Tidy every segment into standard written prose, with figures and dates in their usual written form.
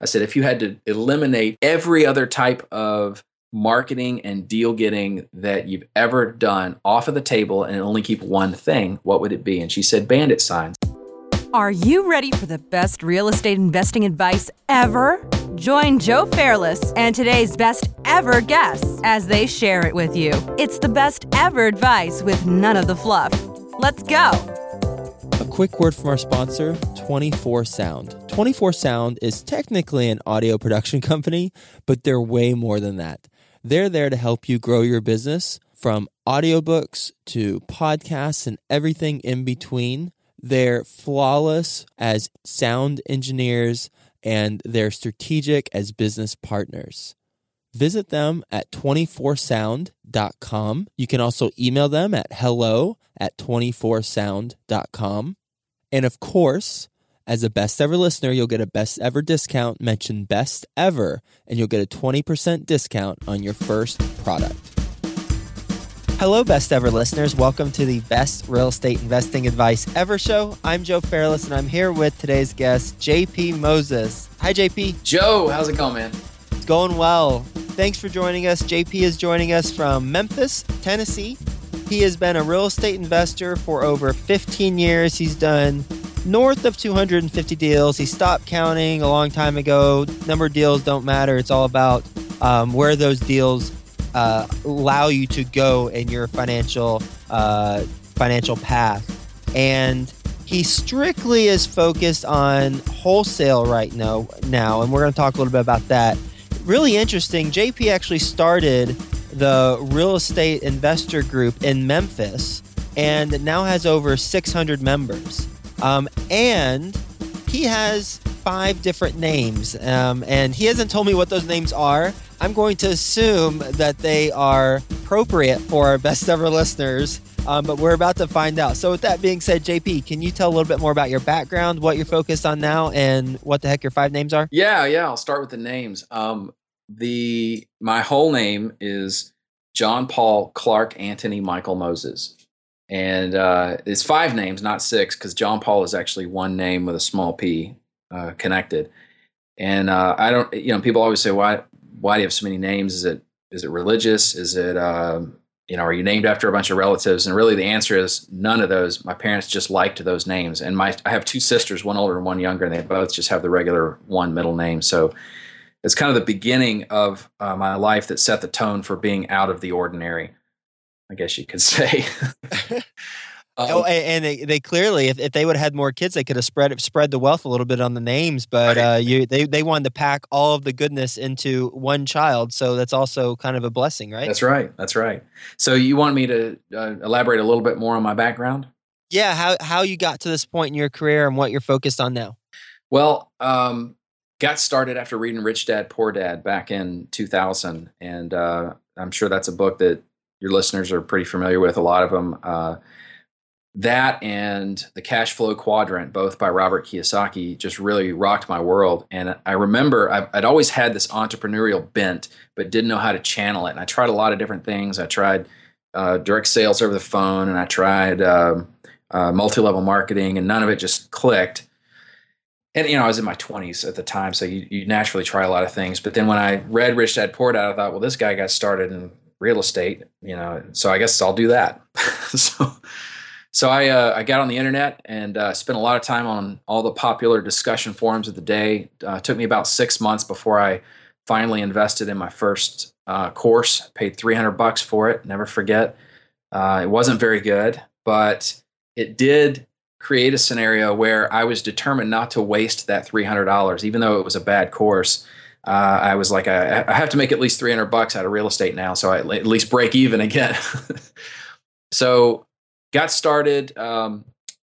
I said, if you had to eliminate every other type of marketing and deal getting that you've ever done off of the table and only keep one thing, what would it be? And she said, bandit signs. Are you ready for the best real estate investing advice ever? Join Joe Fairless and today's best ever guests as they share it with you. It's the best ever advice with none of the fluff. Let's go. A quick word from our sponsor, 24 Sound. 24 Sound is technically an audio production company, but they're way more than that. They're there to help you grow your business, from audiobooks to podcasts and everything in between. They're flawless as sound engineers, and they're strategic as business partners. Visit them at 24sound.com. You can also email them at hello@24sound.com. And of course, as a best ever listener, you'll get a best ever discount. Mention best ever, and you'll get a 20% discount on your first product. Hello, best ever listeners. Welcome to the Best Real Estate Investing Advice Ever show. I'm Joe Fairless, and I'm here with today's guest, JP Moses. Hi, JP. Joe, how's it going, man? It's going well. Thanks for joining us. JP is joining us from Memphis, Tennessee. He has been a real estate investor for over 15 years. He's done north of 250 deals. He stopped counting a long time ago. Number of deals don't matter. It's all about where those deals allow you to go in your financial path. And he strictly is focused on wholesale right now, and we're going to talk a little bit about that. Really interesting. JP actually started the real estate investor group in Memphis and now has over 600 members. And he has 5 different names, and he hasn't told me what those names are. I'm going to assume that they are appropriate for our best ever listeners, but we're about to find out. So with that being said, JP, can you tell a little bit more about your background, what you're focused on now, and what the heck your 5 names are? Yeah. I'll start with the names. My whole name is John Paul Clark Antony Michael Moses. And it's 5 names, not 6, because John Paul is actually one name with a small p connected. And I don't, people always say, why do you have so many names? Is it religious? Is it, are you named after a bunch of relatives? And really the answer is none of those. My parents just liked those names. And I have 2 sisters, one older and one younger, and they both just have the regular one middle name. So it's kind of the beginning of my life that set the tone for being out of the ordinary, I guess you could say. They clearly, if they would have had more kids, they could have spread the wealth a little bit on the names, but they wanted to pack all of the goodness into one child. So that's also kind of a blessing, right? That's right. So you want me to elaborate a little bit more on my background? Yeah, how you got to this point in your career and what you're focused on now? Well, got started after reading Rich Dad, Poor Dad back in 2000. And I'm sure that's a book that your listeners are pretty familiar with, a lot of them. That and The Cash Flow Quadrant, both by Robert Kiyosaki, just really rocked my world. And I remember I'd always had this entrepreneurial bent, but didn't know how to channel it. And I tried a lot of different things. I tried direct sales over the phone, and I tried multi-level marketing, and none of it just clicked. And, I was in my 20s at the time, so you naturally try a lot of things. But then when I read Rich Dad Poor Dad, I thought, well, this guy got started in real estate, so I guess I'll do that. So I got on the internet and spent a lot of time on all the popular discussion forums of the day. It took me about 6 months before I finally invested in my first course. Paid $300 for it. Never forget. It wasn't very good, but it did create a scenario where I was determined not to waste that $300, even though it was a bad course. I was like, I have to make at least $300 out of real estate now, so I at least break even again. So. Got started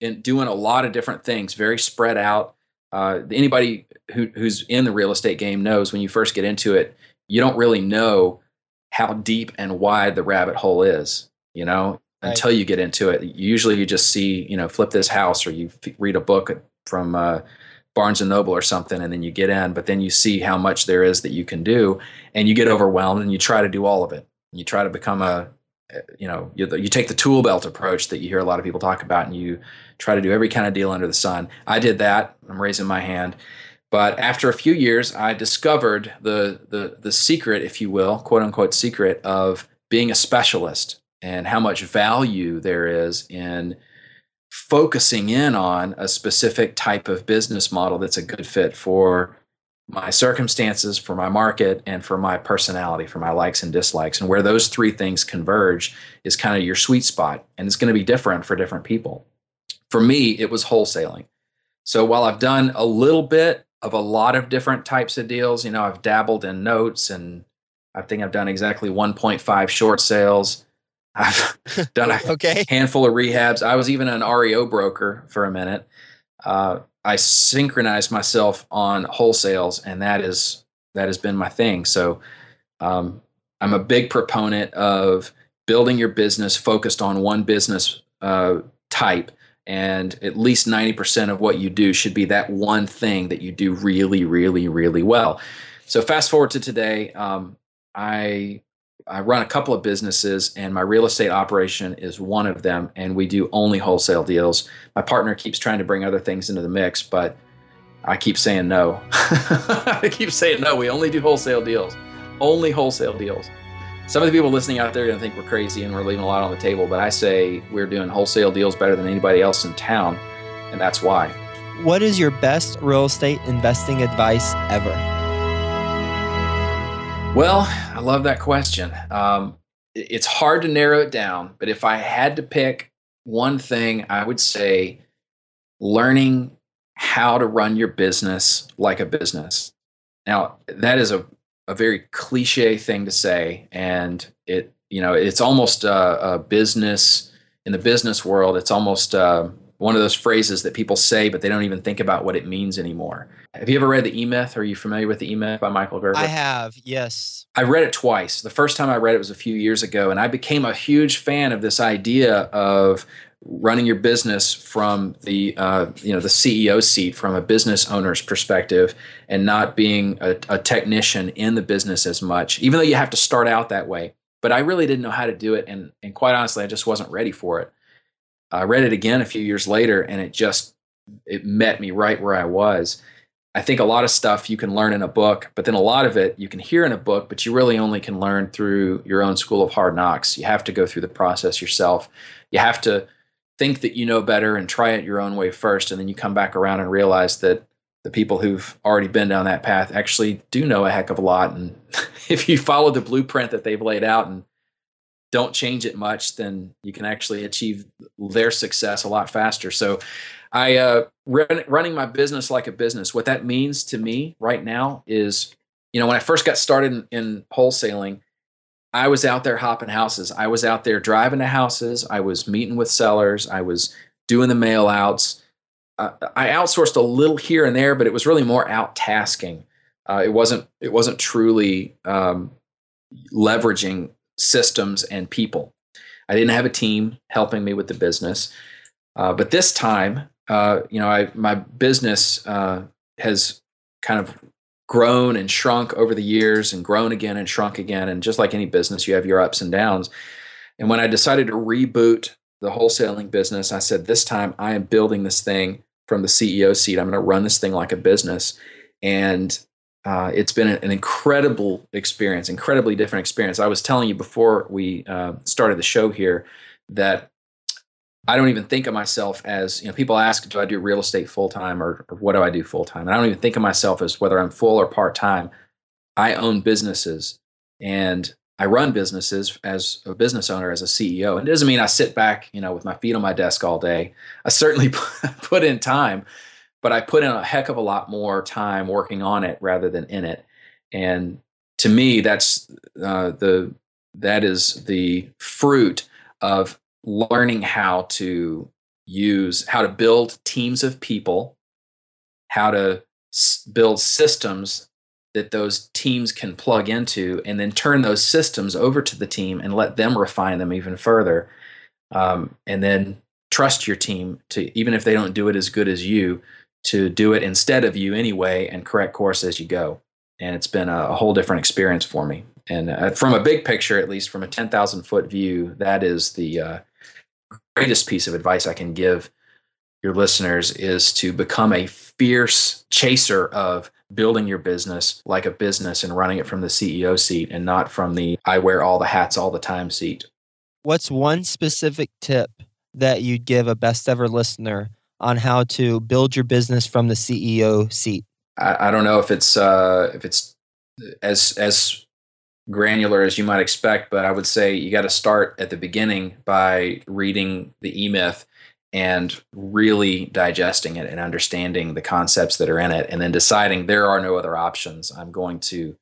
in doing a lot of different things, very spread out. Anybody who's in the real estate game knows when you first get into it, you don't really know how deep and wide the rabbit hole is, right. Until you get into it. Usually you just see, flip this house, or you read a book from Barnes & Noble or something, and then you get in. But then you see how much there is that you can do, and you get overwhelmed, and you try to do all of it. You try to become you take the tool belt approach that you hear a lot of people talk about, and you try to do every kind of deal under the sun. I did that. I'm raising my hand. But after a few years, I discovered the secret, if you will, quote unquote secret, of being a specialist and how much value there is in focusing in on a specific type of business model that's a good fit for my circumstances, for my market, and for my personality, for my likes and dislikes. And where those three things converge is kind of your sweet spot. And it's going to be different for different people. For me, it was wholesaling. So while I've done a little bit of a lot of different types of deals, you know, I've dabbled in notes, and I think I've done exactly 1.5 short sales. I've done a handful of rehabs. I was even an REO broker for a minute. I synchronized myself on wholesales, and that has been my thing. So I'm a big proponent of building your business focused on one business type, and at least 90% of what you do should be that one thing that you do really, really, really well. So fast forward to today, I run a couple of businesses, and my real estate operation is one of them, and we do only wholesale deals. My partner keeps trying to bring other things into the mix, but I keep saying no. I keep saying no. We only do wholesale deals. Only wholesale deals. Some of the people listening out there are going to think we're crazy and we're leaving a lot on the table, but I say we're doing wholesale deals better than anybody else in town, and that's why. What is your best real estate investing advice ever? Well, I love that question. It's hard to narrow it down, but if I had to pick one thing, I would say learning how to run your business like a business. Now, that is a very cliche thing to say, and it it's almost a business in the business world. It's almost one of those phrases that people say, but they don't even think about what it means anymore. Have you ever read The E-Myth? Are you familiar with The E-Myth by Michael Gerber? I have, yes. I read it twice. The first time I read it was a few years ago, and I became a huge fan of this idea of running your business from the the CEO seat, from a business owner's perspective, and not being a technician in the business as much, even though you have to start out that way. But I really didn't know how to do it, and quite honestly, I just wasn't ready for it. I read it again a few years later, and it met me right where I was. I think a lot of stuff you can learn in a book, but then a lot of it you can hear in a book, but you really only can learn through your own school of hard knocks. You have to go through the process yourself. You have to think that you know better and try it your own way first, and then you come back around and realize that the people who've already been down that path actually do know a heck of a lot. And if you follow the blueprint that they've laid out and don't change it much, then you can actually achieve their success a lot faster. So I running my business like a business, what that means to me right now is, when I first got started in wholesaling, I was out there hopping houses. I was out there driving to houses. I was meeting with sellers. I was doing the mail outs. I outsourced a little here and there, but it was really more out-tasking. It wasn't truly leveraging systems and people. I didn't have a team helping me with the business. But this time, my business has kind of grown and shrunk over the years, and grown again and shrunk again. And just like any business, you have your ups and downs. And when I decided to reboot the wholesaling business, I said, this time I am building this thing from the CEO seat. I'm going to run this thing like a business. And it's been an incredibly different experience. I was telling you before we started the show here that I don't even think of myself as, people ask, do I do real estate full-time or what do I do full-time? And I don't even think of myself as whether I'm full or part-time. I own businesses, and I run businesses as a business owner, as a CEO. And it doesn't mean I sit back, with my feet on my desk all day. I certainly put in time. But I put in a heck of a lot more time working on it rather than in it. And to me, that is the fruit of learning how to build teams of people, how to build systems that those teams can plug into, and then turn those systems over to the team and let them refine them even further. And then trust your team to, even if they don't do it as good as you, to do it instead of you anyway and correct course as you go. And it's been a whole different experience for me. And from a big picture, at least from a 10,000 foot view, that is the greatest piece of advice I can give your listeners is to become a fierce chaser of building your business like a business and running it from the CEO seat and not from the I wear all the hats all the time seat. What's one specific tip that you'd give a best ever listener on how to build your business from the CEO seat? I don't know if it's as granular as you might expect, but I would say you got to start at the beginning by reading The E-Myth and really digesting it and understanding the concepts that are in it, and then deciding there are no other options. I'm going to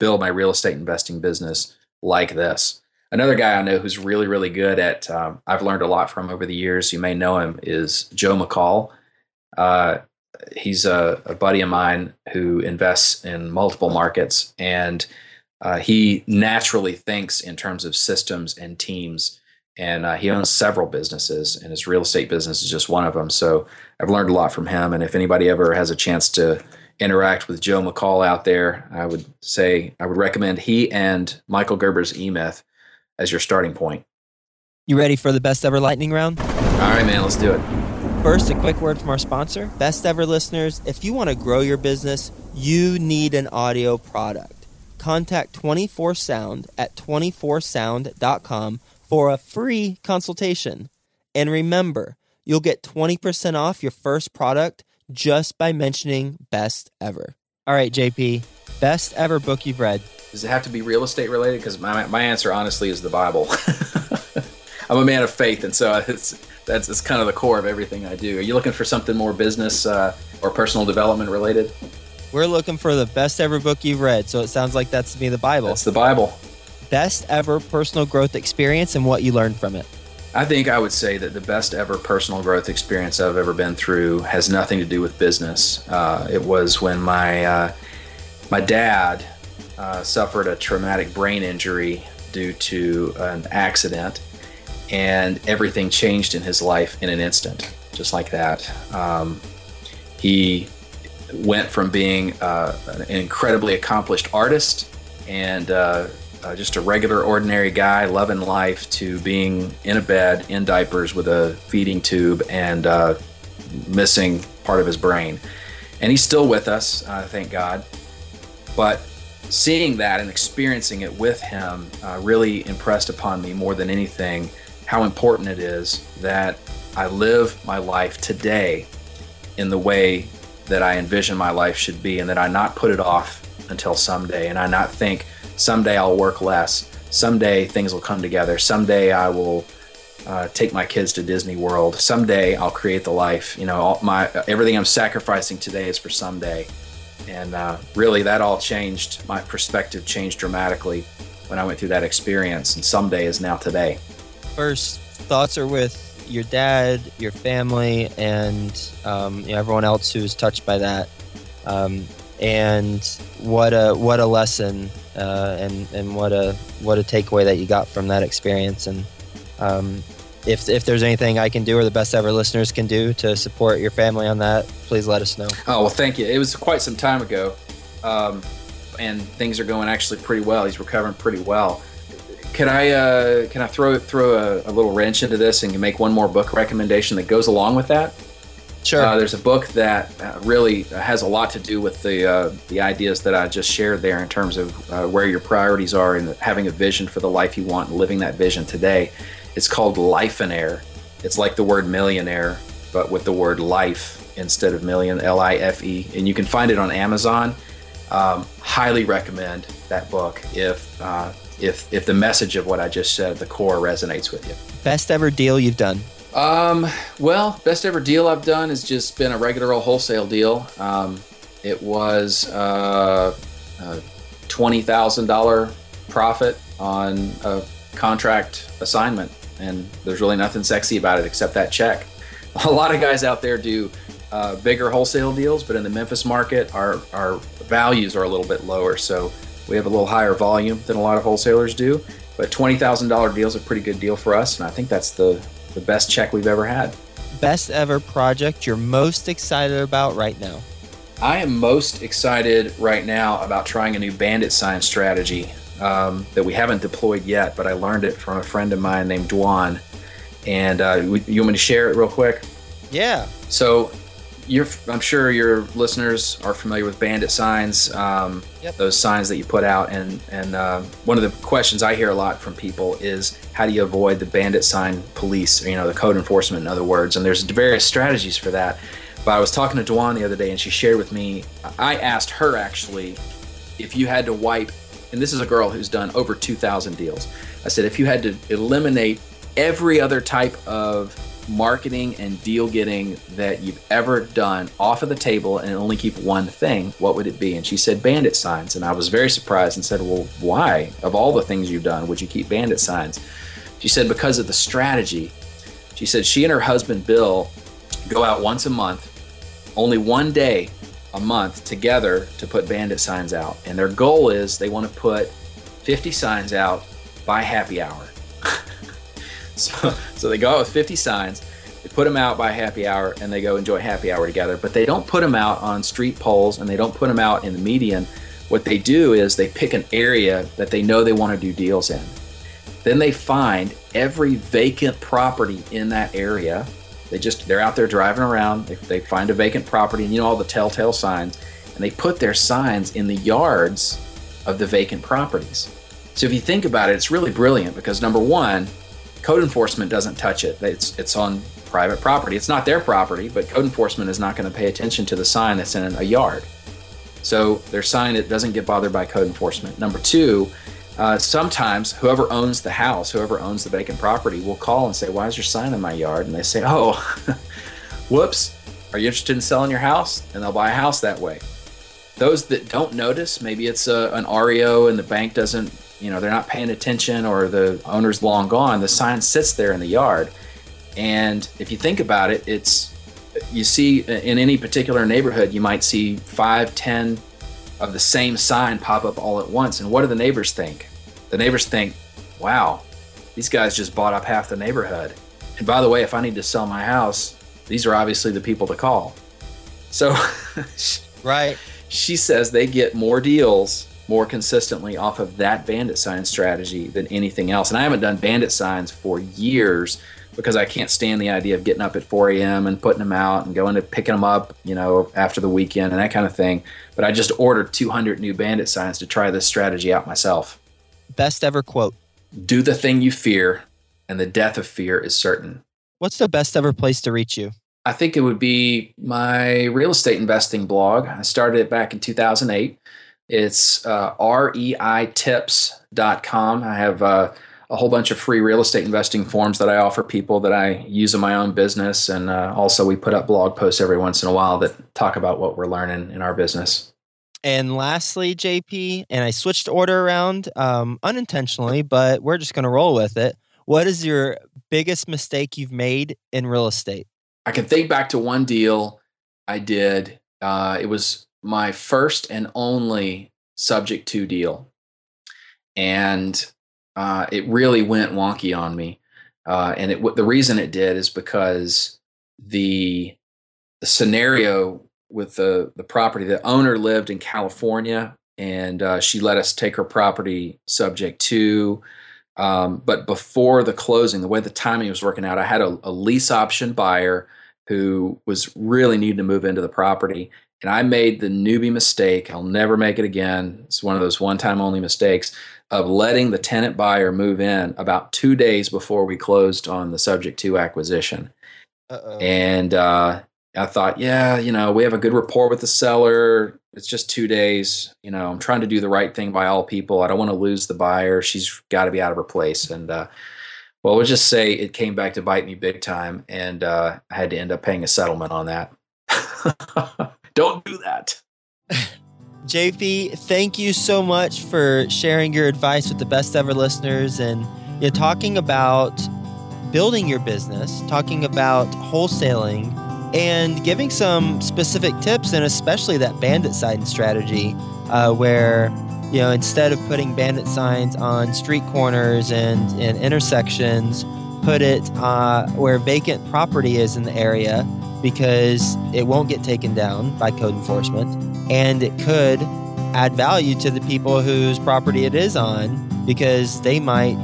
build my real estate investing business like this. Another guy I know who's really, really good at, I've learned a lot from over the years, you may know him, is Joe McCall. He's a buddy of mine who invests in multiple markets, and he naturally thinks in terms of systems and teams, and he owns several businesses, and his real estate business is just one of them. So I've learned a lot from him, and if anybody ever has a chance to interact with Joe McCall out there, I would recommend he and Michael Gerber's E-Myth as your starting point. You ready for the best ever lightning round? All right, man, let's do it. First, a quick word from our sponsor. Best ever listeners, if you want to grow your business, you need an audio product. Contact 24 Sound at 24sound.com for a free consultation. And remember, you'll get 20% off your first product just by mentioning best ever. All right, JP, best ever book you've read. Does it have to be real estate related? Because my answer honestly is the Bible. I'm a man of faith, and so that's kind of the core of everything I do. Are you looking for something more business or personal development related? We're looking for the best ever book you've read, so it sounds like that's to me the Bible. That's the Bible. Best ever personal growth experience and what you learned from it. I think I would say that the best ever personal growth experience I've ever been through has nothing to do with business. It was when my dad suffered a traumatic brain injury due to an accident, and everything changed in his life in an instant, just like that. He went from being an incredibly accomplished artist and just a regular, ordinary guy loving life to being in a bed, in diapers with a feeding tube and missing part of his brain. And he's still with us, thank God. But seeing that and experiencing it with him really impressed upon me more than anything how important it is that I live my life today in the way that I envision my life should be, and that I not put it off until someday, and I not think someday I'll work less, someday things will come together, someday I will take my kids to Disney World, someday I'll create the life, you know, everything I'm sacrificing today is for someday. And really, that all changed. My perspective changed dramatically when I went through that experience. And someday is now today. First, thoughts are with your dad, your family, and everyone else who is touched by that. And what a lesson, and what a takeaway that you got from that experience. And if there's anything I can do or the best ever listeners can do to support your family on that, please let us know. Oh, well, thank you. It was quite some time ago, and things are going actually pretty well. He's recovering pretty well. Can I throw a little wrench into this and make one more book recommendation that goes along with that? Sure. There's a book that really has a lot to do with the ideas that I just shared there in terms of where your priorities are and having a vision for the life you want and living that vision today. It's called Lifenaire. It's like the word millionaire, but with the word life instead of million, L-I-F-E. And you can find it on Amazon. Highly recommend that book if the message of what I just said at the core resonates with you. Best ever deal you've done? Best ever deal I've done has just been a regular old wholesale deal. It was a $20,000 profit on a contract assignment. And there's really nothing sexy about it except that check. A lot of guys out there do bigger wholesale deals, but in the Memphis market, our values are a little bit lower. So we have a little higher volume than a lot of wholesalers do. But $20,000 deal is a pretty good deal for us. And I think that's the best check we've ever had. Best ever project you're most excited about right now? I am most excited right now about trying a new bandit sign strategy that we haven't deployed yet, but I learned it from a friend of mine named Dwan. And you want me to share it real quick? Yeah. So I'm sure your listeners are familiar with bandit signs, yep. Those signs that you put out. And one of the questions I hear a lot from people is, how do you avoid the bandit sign police, or, the code enforcement, in other words? And there's various strategies for that. But I was talking to Dwan the other day, and she shared with me, I asked her actually, if you had to wipe, and this is a girl who's done over 2,000 deals. I said, if you had to eliminate every other type of marketing and deal getting that you've ever done off of the table and only keep one thing, what would it be? And she said bandit signs. And I was very surprised and said, well, why, of all the things you've done, would you keep bandit signs? She said, because of the strategy. She said she and her husband, Bill, go out once a month, only one day a month together, to put bandit signs out. And their goal is they want to put 50 signs out by happy hour. So they go out with 50 signs, they put them out by happy hour, and they go enjoy happy hour together. But they don't put them out on street poles, and they don't put them out in the median. What they do is they pick an area that they know they want to do deals in. Then they find every vacant property in that area. They're out there driving around. They find a vacant property, and all the telltale signs, and they put their signs in the yards of the vacant properties. So if you think about it, it's really brilliant because, number one, code enforcement doesn't touch it. It's on private property. It's not their property, but code enforcement is not going to pay attention to the sign that's in a yard. So their sign, it doesn't get bothered by code enforcement. Number two, sometimes whoever owns the house, whoever owns the vacant property, will call and say, why is your sign in my yard? And they say, oh, whoops, are you interested in selling your house? And they'll buy a house that way. Those that don't notice, maybe it's an REO and the bank doesn't, they're not paying attention, or the owner's long gone, the sign sits there in the yard. And if you think about it, you see in any particular neighborhood, you might see 5-10 of the same sign pop up all at once. And what do the neighbors think? The neighbors think, wow, these guys just bought up half the neighborhood. And by the way, if I need to sell my house, these are obviously the people to call. So right. She says they get more deals more consistently off of that bandit sign strategy than anything else. And I haven't done bandit signs for years because I can't stand the idea of getting up at 4 a.m. and putting them out and going to picking them up, after the weekend and that kind of thing. But I just ordered 200 new bandit signs to try this strategy out myself. Best ever quote. Do the thing you fear, and the death of fear is certain. What's the best ever place to reach you? I think it would be my real estate investing blog. I started it back in 2008. It's reitips.com. I have a whole bunch of free real estate investing forms that I offer people that I use in my own business. And also we put up blog posts every once in a while that talk about what we're learning in our business. And lastly, JP, and I switched order around unintentionally, but we're just going to roll with it. What is your biggest mistake you've made in real estate? I can think back to one deal I did. It was my first and only subject to deal. And it really went wonky on me. And the reason it did is because the scenario with the property, the owner lived in California, and she let us take her property subject to. But before the closing, the way the timing was working out, I had a lease option buyer who was really needing to move into the property. And I made the newbie mistake. I'll never make it again. It's one of those one-time only mistakes of letting the tenant buyer move in about 2 days before we closed on the subject to acquisition. Uh-oh. And I thought, we have a good rapport with the seller. It's just 2 days. I'm trying to do the right thing by all people. I don't want to lose the buyer. She's got to be out of her place. And we'll just say it came back to bite me big time. And I had to end up paying a settlement on that. Don't do that. JP, thank you so much for sharing your advice with the best ever listeners, and talking about building your business, talking about wholesaling, and giving some specific tips, and especially that bandit sign strategy, where instead of putting bandit signs on street corners and intersections, put it where vacant property is in the area, because it won't get taken down by code enforcement, and it could add value to the people whose property it is on, because they might,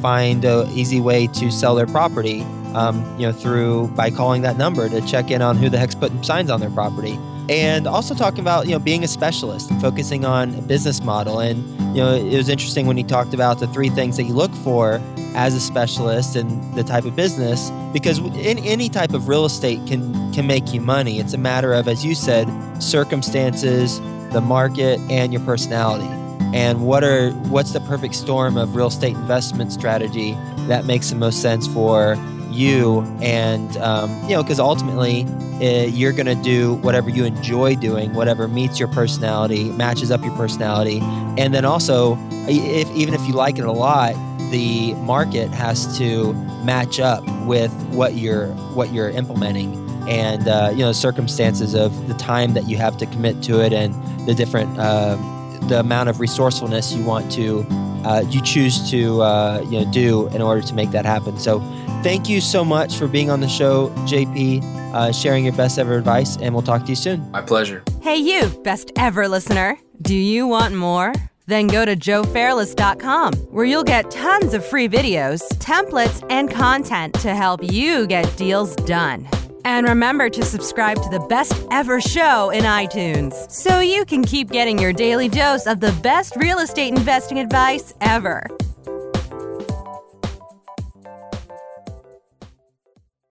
find an easy way to sell their property by calling that number to check in on who the heck's putting signs on their property. And also talking about, being a specialist and focusing on a business model. And, it was interesting when he talked about the three things that you look for as a specialist and the type of business, because in any type of real estate can make you money. It's a matter of, as you said, circumstances, the market, and your personality. And what's the perfect storm of real estate investment strategy that makes the most sense for you? And, because ultimately you're going to do whatever you enjoy doing, whatever meets your personality, matches up your personality. And then also, even if you like it a lot, the market has to match up with what you're implementing and, circumstances of the time that you have to commit to it and the different, the amount of resourcefulness you want to, you choose to, do in order to make that happen. So thank you so much for being on the show, JP, sharing your best ever advice, and we'll talk to you soon. My pleasure. Hey, you, best ever listener. Do you want more? Then go to joefairless.com, where you'll get tons of free videos, templates, and content to help you get deals done. And remember to subscribe to the best ever show in iTunes so you can keep getting your daily dose of the best real estate investing advice ever.